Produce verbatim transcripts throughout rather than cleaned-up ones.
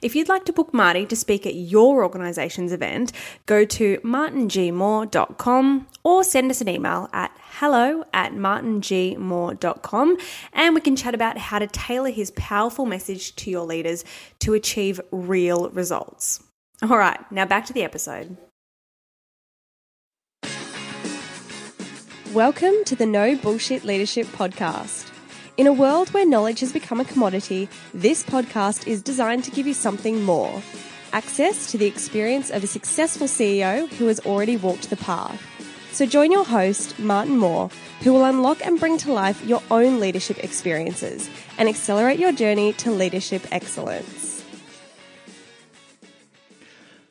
If you'd like to book Marty to speak at your organisation's event, go to martin g moore dot com or send us an email at hello at martin g moore dot com and we can chat about how to tailor his powerful message to your leaders to achieve real results. All right, now back to the episode. Welcome to the No Bullshit Leadership Podcast. In a world where knowledge has become a commodity, this podcast is designed to give you something more. Access to the experience of a successful C E O who has already walked the path. So join your host, Martin Moore, who will unlock and bring to life your own leadership experiences and accelerate your journey to leadership excellence.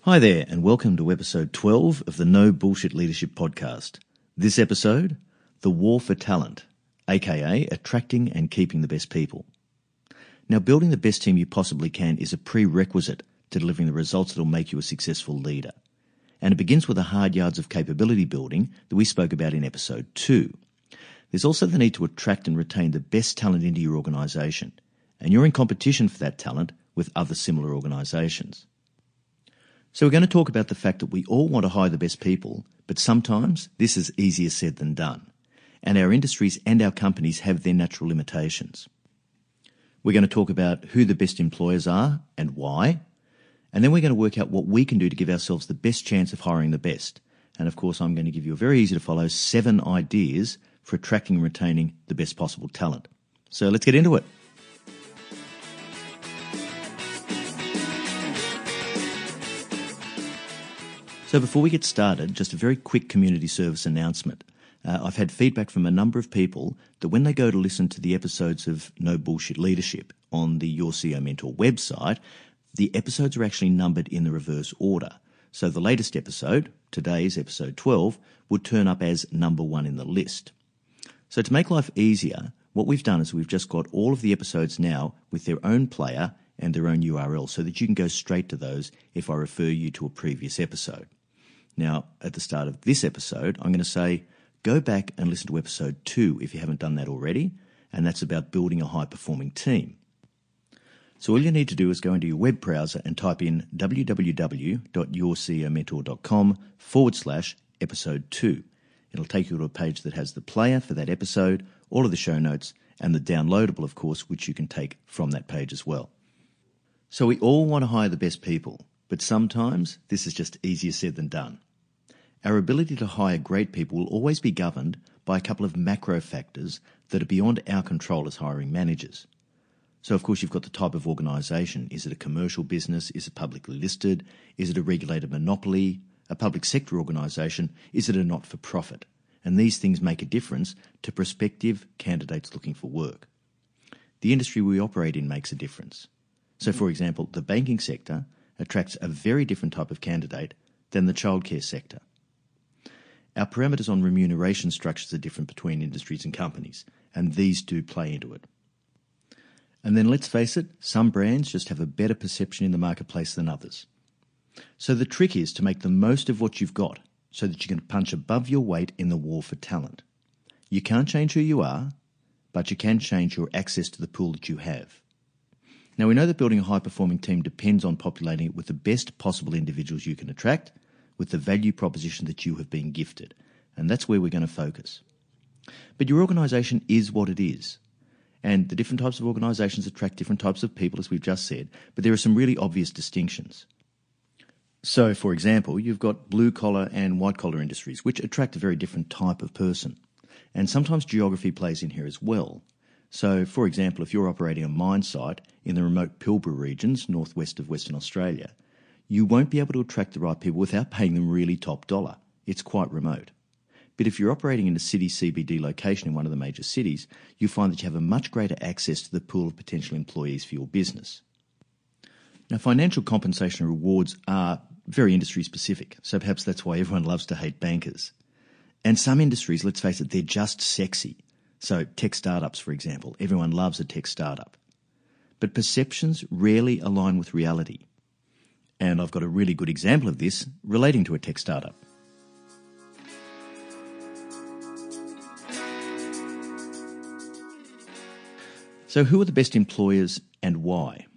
Hi there, and welcome to episode twelve of the No Bullshit Leadership Podcast. This episode, The War for Talent. A K A attracting and keeping the best people. Now, building the best team you possibly can is a prerequisite to delivering the results that will make you a successful leader. And it begins with the hard yards of capability building that we spoke about in episode two. There's also the need to attract and retain the best talent into your organisation, and you're in competition for that talent with other similar organisations. So we're going to talk about the fact that we all want to hire the best people, but sometimes this is easier said than done. And our industries and our companies have their natural limitations. We're going to talk about who the best employers are and why, and then we're going to work out what we can do to give ourselves the best chance of hiring the best. And of course, I'm going to give you a very easy to follow seven ideas for attracting and retaining the best possible talent. So let's get into it. So before we get started, just a very quick community service announcement. Uh, I've had feedback from a number of people that when they go to listen to the episodes of No Bullshit Leadership on the Your C E O Mentor website, the episodes are actually numbered in the reverse order. So the latest episode, today's episode twelve, would turn up as number one in the list. So to make life easier, what we've done is we've just got all of the episodes now with their own player and their own U R L so that you can go straight to those if I refer you to a previous episode. Now, at the start of this episode, I'm going to say, go back and listen to episode two if you haven't done that already, and that's about building a high-performing team. So all you need to do is go into your web browser and type in www.yourceomentor.com forward slash episode two. It'll take you to a page that has the player for that episode, all of the show notes, and the downloadable, of course, which you can take from that page as well. So we all want to hire the best people, but sometimes this is just easier said than done. Our ability to hire great people will always be governed by a couple of macro factors that are beyond our control as hiring managers. So, of course, you've got the type of organisation. Is it a commercial business? Is it publicly listed? Is it a regulated monopoly? A public sector organisation? Is it a not-for-profit? And these things make a difference to prospective candidates looking for work. The industry we operate in makes a difference. So, for example, the banking sector attracts a very different type of candidate than the childcare sector. Our parameters on remuneration structures are different between industries and companies, and these do play into it. And then let's face it, some brands just have a better perception in the marketplace than others. So the trick is to make the most of what you've got so that you can punch above your weight in the war for talent. You can't change who you are, but you can change your access to the pool that you have. Now, we know that building a high-performing team depends on populating it with the best possible individuals you can attract with the value proposition that you have been gifted, and that's where we're going to focus. But your organisation is what it is, and the different types of organisations attract different types of people, as we've just said, but there are some really obvious distinctions. So, for example, you've got blue-collar and white-collar industries, which attract a very different type of person, and sometimes geography plays in here as well. So, for example, if you're operating a mine site in the remote Pilbara regions, northwest of Western Australia, you won't be able to attract the right people without paying them really top dollar. It's quite remote. But if you're operating in a city C B D location in one of the major cities, you find that you have a much greater access to the pool of potential employees for your business. Now, financial compensation and rewards are very industry specific, so perhaps that's why everyone loves to hate bankers. And some industries, let's face it, they're just sexy. So tech startups, for example, everyone loves a tech startup. But perceptions rarely align with reality. And I've got a really good example of this relating to a tech startup. So who are the best employers and why?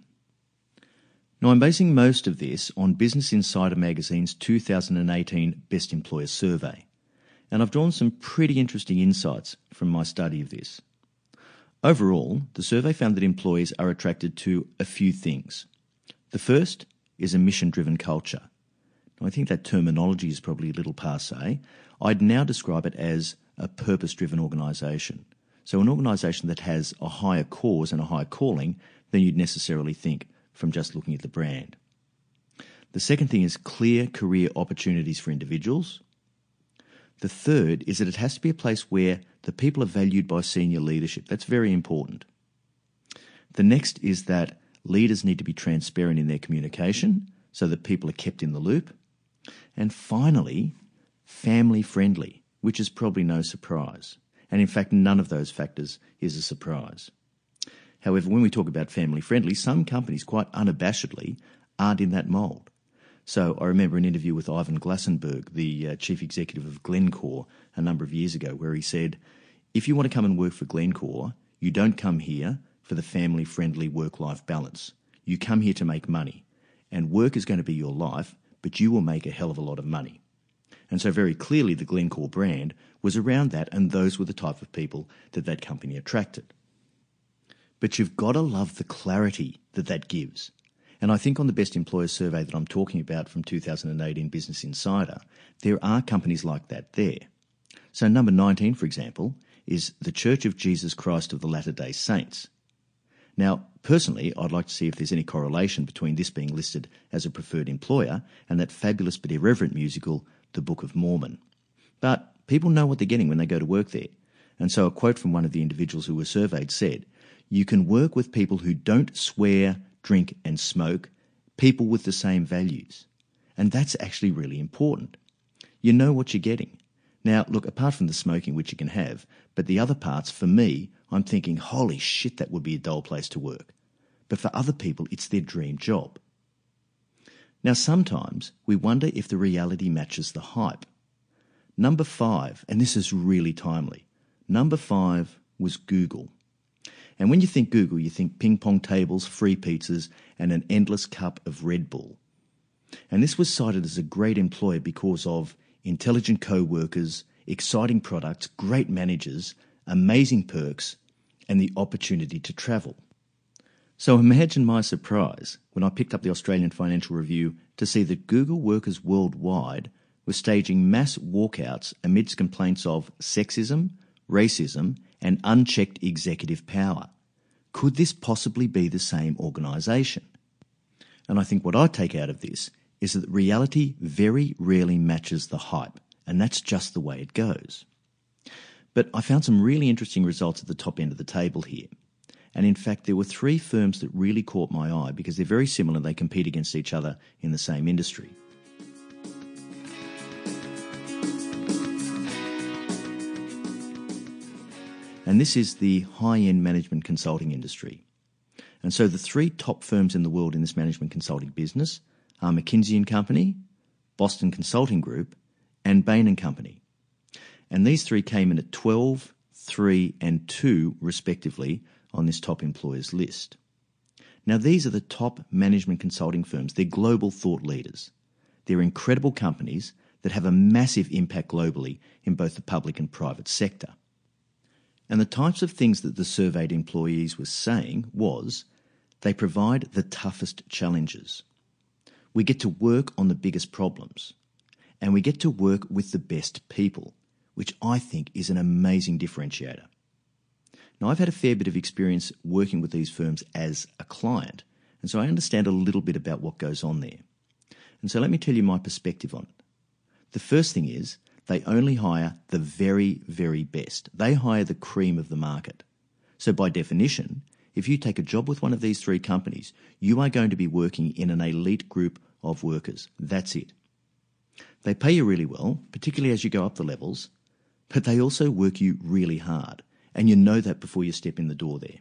Now, I'm basing most of this on Business Insider magazine's two thousand eighteen Best Employer Survey. And I've drawn some pretty interesting insights from my study of this. Overall, the survey found that employees are attracted to a few things. The first is a mission-driven culture. Now, I think that terminology is probably a little passé. I'd now describe it as a purpose-driven organisation. So an organisation that has a higher cause and a higher calling than you'd necessarily think from just looking at the brand. The second thing is clear career opportunities for individuals. The third is that it has to be a place where the people are valued by senior leadership. That's very important. The next is that leaders need to be transparent in their communication so that people are kept in the loop. And finally, family-friendly, which is probably no surprise. And in fact, none of those factors is a surprise. However, when we talk about family-friendly, some companies quite unabashedly aren't in that mould. So I remember an interview with Ivan Glassenberg, the uh, chief executive of Glencore, a number of years ago, where he said, if you want to come and work for Glencore, you don't come here for the family-friendly work-life balance. You come here to make money, and work is going to be your life, but you will make a hell of a lot of money. And so very clearly the Glencore brand was around that, and those were the type of people that that company attracted. But you've got to love the clarity that that gives. And I think on the Best Employer Survey that I'm talking about from two thousand eighteen Business Insider, there are companies like that there. So number nineteen, for example, is The Church of Jesus Christ of the Latter-day Saints. Now, personally, I'd like to see if there's any correlation between this being listed as a preferred employer and that fabulous but irreverent musical, The Book of Mormon. But people know what they're getting when they go to work there. And so a quote from one of the individuals who were surveyed said, "You can work with people who don't swear, drink and smoke, people with the same values." And that's actually really important. You know what you're getting. Now, look, apart from the smoking, which you can have, but the other parts, for me, I'm thinking, holy shit, that would be a dull place to work. But for other people, it's their dream job. Now, sometimes we wonder if the reality matches the hype. Number five, and this is really timely, number five was Google. And when you think Google, you think ping pong tables, free pizzas, and an endless cup of Red Bull. And this was cited as a great employer because of intelligent co-workers, exciting products, great managers, amazing perks, and the opportunity to travel. So imagine my surprise when I picked up the Australian Financial Review to see that Google workers worldwide were staging mass walkouts amidst complaints of sexism, racism, and unchecked executive power. Could this possibly be the same organisation? And I think what I take out of this is that reality very rarely matches the hype, and that's just the way it goes. But I found some really interesting results at the top end of the table here. And in fact, there were three firms that really caught my eye because they're very similar. They compete against each other in the same industry. And this is the high-end management consulting industry. And so the three top firms in the world in this management consulting business are McKinsey and Company, Boston Consulting Group, and Bain and Company. And these three came in at twelve, three, and two, respectively, on this top employers list. Now, these are the top management consulting firms. They're global thought leaders. They're incredible companies that have a massive impact globally in both the public and private sector. And the types of things that the surveyed employees were saying was they provide the toughest challenges. We get to work on the biggest problems. And we get to work with the best people, which I think is an amazing differentiator. Now, I've had a fair bit of experience working with these firms as a client, and so I understand a little bit about what goes on there. And so let me tell you my perspective on it. The first thing is they only hire the very, very best. They hire the cream of the market. So by definition, if you take a job with one of these three companies, you are going to be working in an elite group of workers. That's it. They pay you really well, particularly as you go up the levels, but they also work you really hard. And you know that before you step in the door there.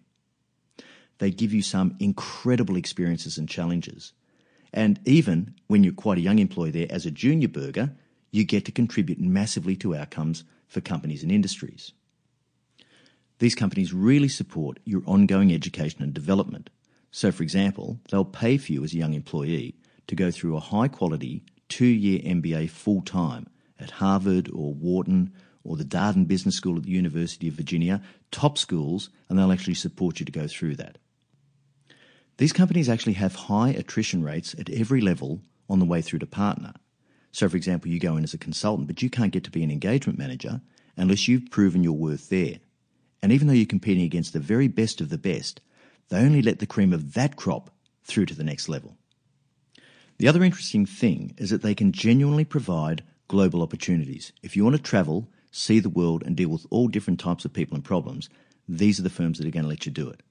They give you some incredible experiences and challenges. And even when you're quite a young employee there as a junior burger, you get to contribute massively to outcomes for companies and industries. These companies really support your ongoing education and development. So, for example, they'll pay for you as a young employee to go through a high-quality two-year M B A full-time at Harvard or Wharton or the Darden Business School at the University of Virginia, top schools, and they'll actually support you to go through that. These companies actually have high attrition rates at every level on the way through to partner. So, for example, you go in as a consultant, but you can't get to be an engagement manager unless you've proven your worth there. And even though you're competing against the very best of the best, they only let the cream of that crop through to the next level. The other interesting thing is that they can genuinely provide global opportunities. If you want to travel, see the world, and deal with all different types of people and problems, these are the firms that are going to let you do it.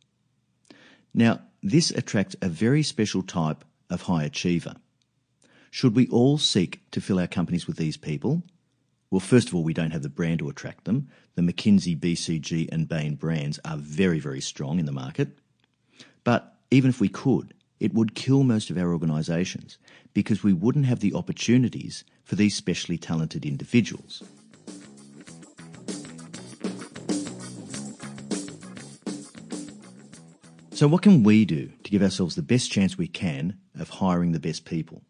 Now, this attracts a very special type of high achiever. Should we all seek to fill our companies with these people? Well, first of all, we don't have the brand to attract them. The McKinsey, B C G, and Bain brands are very, very strong in the market. But even if we could, it would kill most of our organisations because we wouldn't have the opportunities for these specially talented individuals. So what can we do to give ourselves the best chance we can of hiring the best people?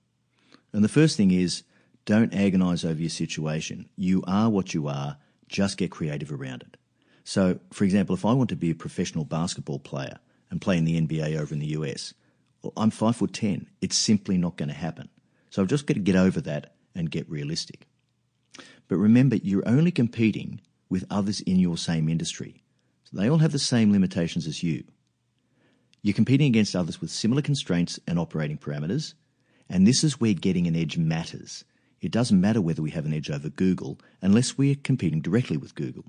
And the first thing is, don't agonise over your situation. You are what you are, just get creative around it. So, for example, if I want to be a professional basketball player and play in the N B A over in the U S, well, I'm five foot ten. It's simply not going to happen. So I've just got to get over that and get realistic. But remember, you're only competing with others in your same industry. So they all have the same limitations as you. You're competing against others with similar constraints and operating parameters, and this is where getting an edge matters. It doesn't matter whether we have an edge over Google unless we are competing directly with Google.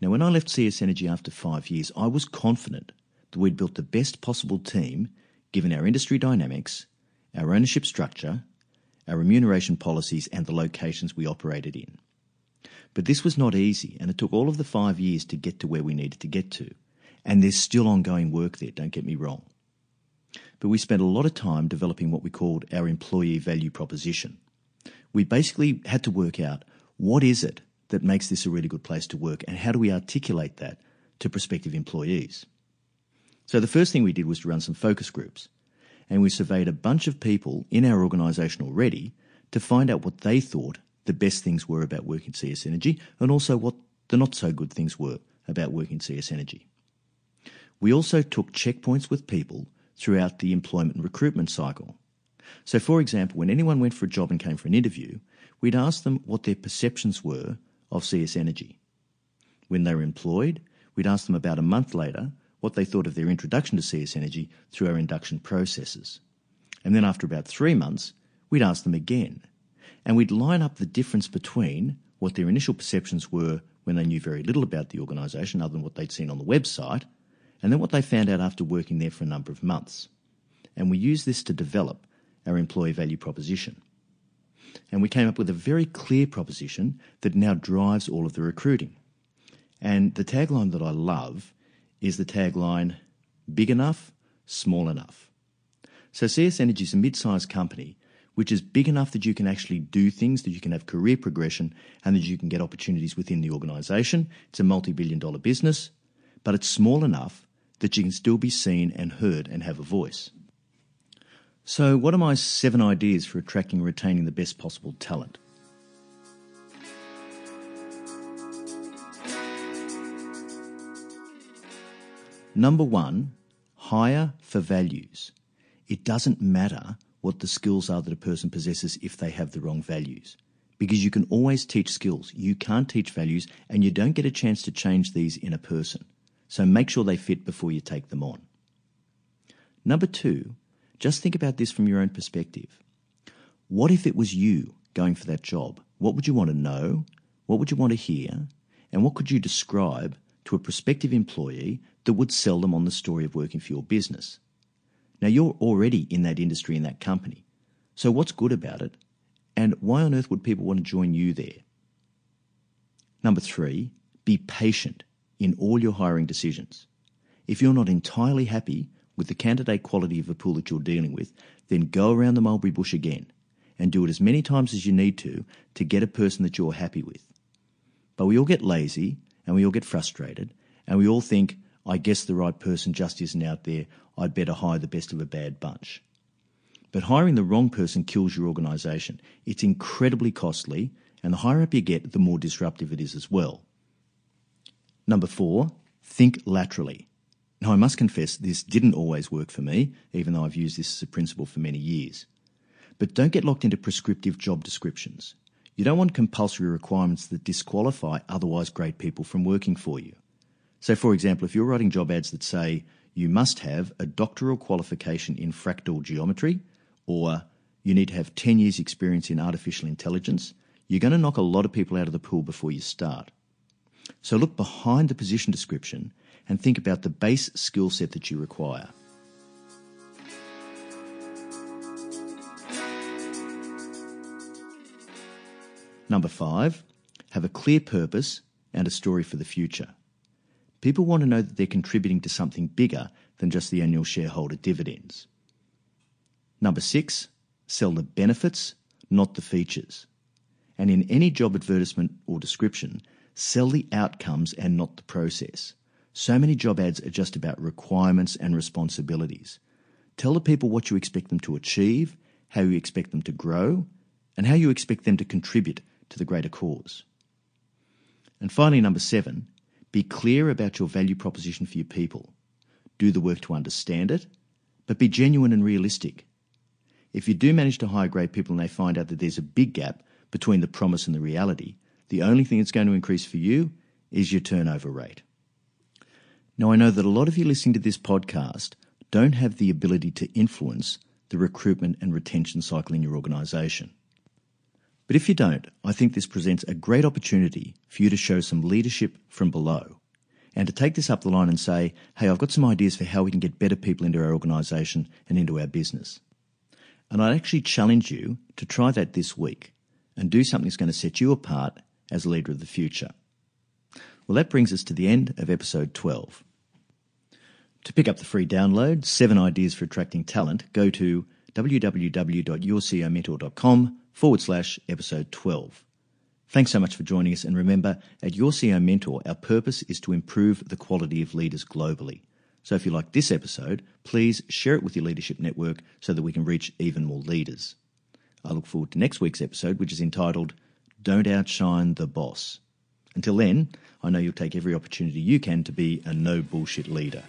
Now, when I left C S Energy after five years, I was confident that we'd built the best possible team given our industry dynamics, our ownership structure, our remuneration policies, and the locations we operated in. But this was not easy, and it took all of the five years to get to where we needed to get to. And there's still ongoing work there, don't get me wrong. But we spent a lot of time developing what we called our employee value proposition. We basically had to work out, what is it that makes this a really good place to work, and how do we articulate that to prospective employees? So the first thing we did was to run some focus groups, and we surveyed a bunch of people in our organisation already to find out what they thought the best things were about working at C S Energy, and also what the not-so-good things were about working at C S Energy. We also took checkpoints with people throughout the employment and recruitment cycle. So, for example, when anyone went for a job and came for an interview, we'd ask them what their perceptions were of C S Energy. When they were employed, we'd ask them about a month later what they thought of their introduction to C S Energy through our induction processes. And then after about three months, we'd ask them again. And we'd line up the difference between what their initial perceptions were when they knew very little about the organisation other than what they'd seen on the website, and then what they found out after working there for a number of months. And we used this to develop our employee value proposition. And we came up with a very clear proposition that now drives all of the recruiting. And the tagline that I love is the tagline, big enough, small enough. So C S Energy is a mid-sized company which is big enough that you can actually do things, that you can have career progression, and that you can get opportunities within the organisation. It's a multi-billion dollar business, but it's small enough that you can still be seen and heard and have a voice. So what are my seven ideas for attracting and retaining the best possible talent? Number one, hire for values. It doesn't matter what the skills are that a person possesses if they have the wrong values, because you can always teach skills. You can't teach values, and you don't get a chance to change these in a person. So make sure they fit before you take them on. Number two, just think about this from your own perspective. What if it was you going for that job? What would you want to know? What would you want to hear? And what could you describe to a prospective employee that would sell them on the story of working for your business? Now, you're already in that industry, in that company. So what's good about it? And why on earth would people want to join you there? Number three, be patient in all your hiring decisions. If you're not entirely happy with the candidate quality of the pool that you're dealing with, then go around the mulberry bush again and do it as many times as you need to to get a person that you're happy with. But we all get lazy and we all get frustrated and we all think, I guess the right person just isn't out there. I'd better hire the best of a bad bunch. But hiring the wrong person kills your organisation. It's incredibly costly, and the higher up you get, the more disruptive it is as well. Number four, think laterally. Now, I must confess, this didn't always work for me, even though I've used this as a principle for many years. But don't get locked into prescriptive job descriptions. You don't want compulsory requirements that disqualify otherwise great people from working for you. So, for example, if you're writing job ads that say you must have a doctoral qualification in fractal geometry, or you need to have ten years experience in artificial intelligence, you're going to knock a lot of people out of the pool before you start. So look behind the position description and think about the base skill set that you require. Number five, have a clear purpose and a story for the future. People want to know that they're contributing to something bigger than just the annual shareholder dividends. Number six, sell the benefits, not the features. And in any job advertisement or description, sell the outcomes and not the process. So many job ads are just about requirements and responsibilities. Tell the people what you expect them to achieve, how you expect them to grow, and how you expect them to contribute to the greater cause. And finally, number seven, be clear about your value proposition for your people. Do the work to understand it, but be genuine and realistic. If you do manage to hire great people and they find out that there's a big gap between the promise and the reality, the only thing that's going to increase for you is your turnover rate. Now, I know that a lot of you listening to this podcast don't have the ability to influence the recruitment and retention cycle in your organisation. But if you don't, I think this presents a great opportunity for you to show some leadership from below and to take this up the line and say, hey, I've got some ideas for how we can get better people into our organisation and into our business. And I'd actually challenge you to try that this week and do something that's going to set you apart as a leader of the future. Well, that brings us to the end of episode twelve. To pick up the free download, Seven Ideas for Attracting Talent, go to www.yourceomentor.com forward slash episode 12. Thanks so much for joining us, and remember, at Your C E O Mentor, our purpose is to improve the quality of leaders globally. So if you like this episode, please share it with your leadership network so that we can reach even more leaders. I look forward to next week's episode, which is entitled, Don't Outshine the Boss. Until then, I know you'll take every opportunity you can to be a no-bullshit leader.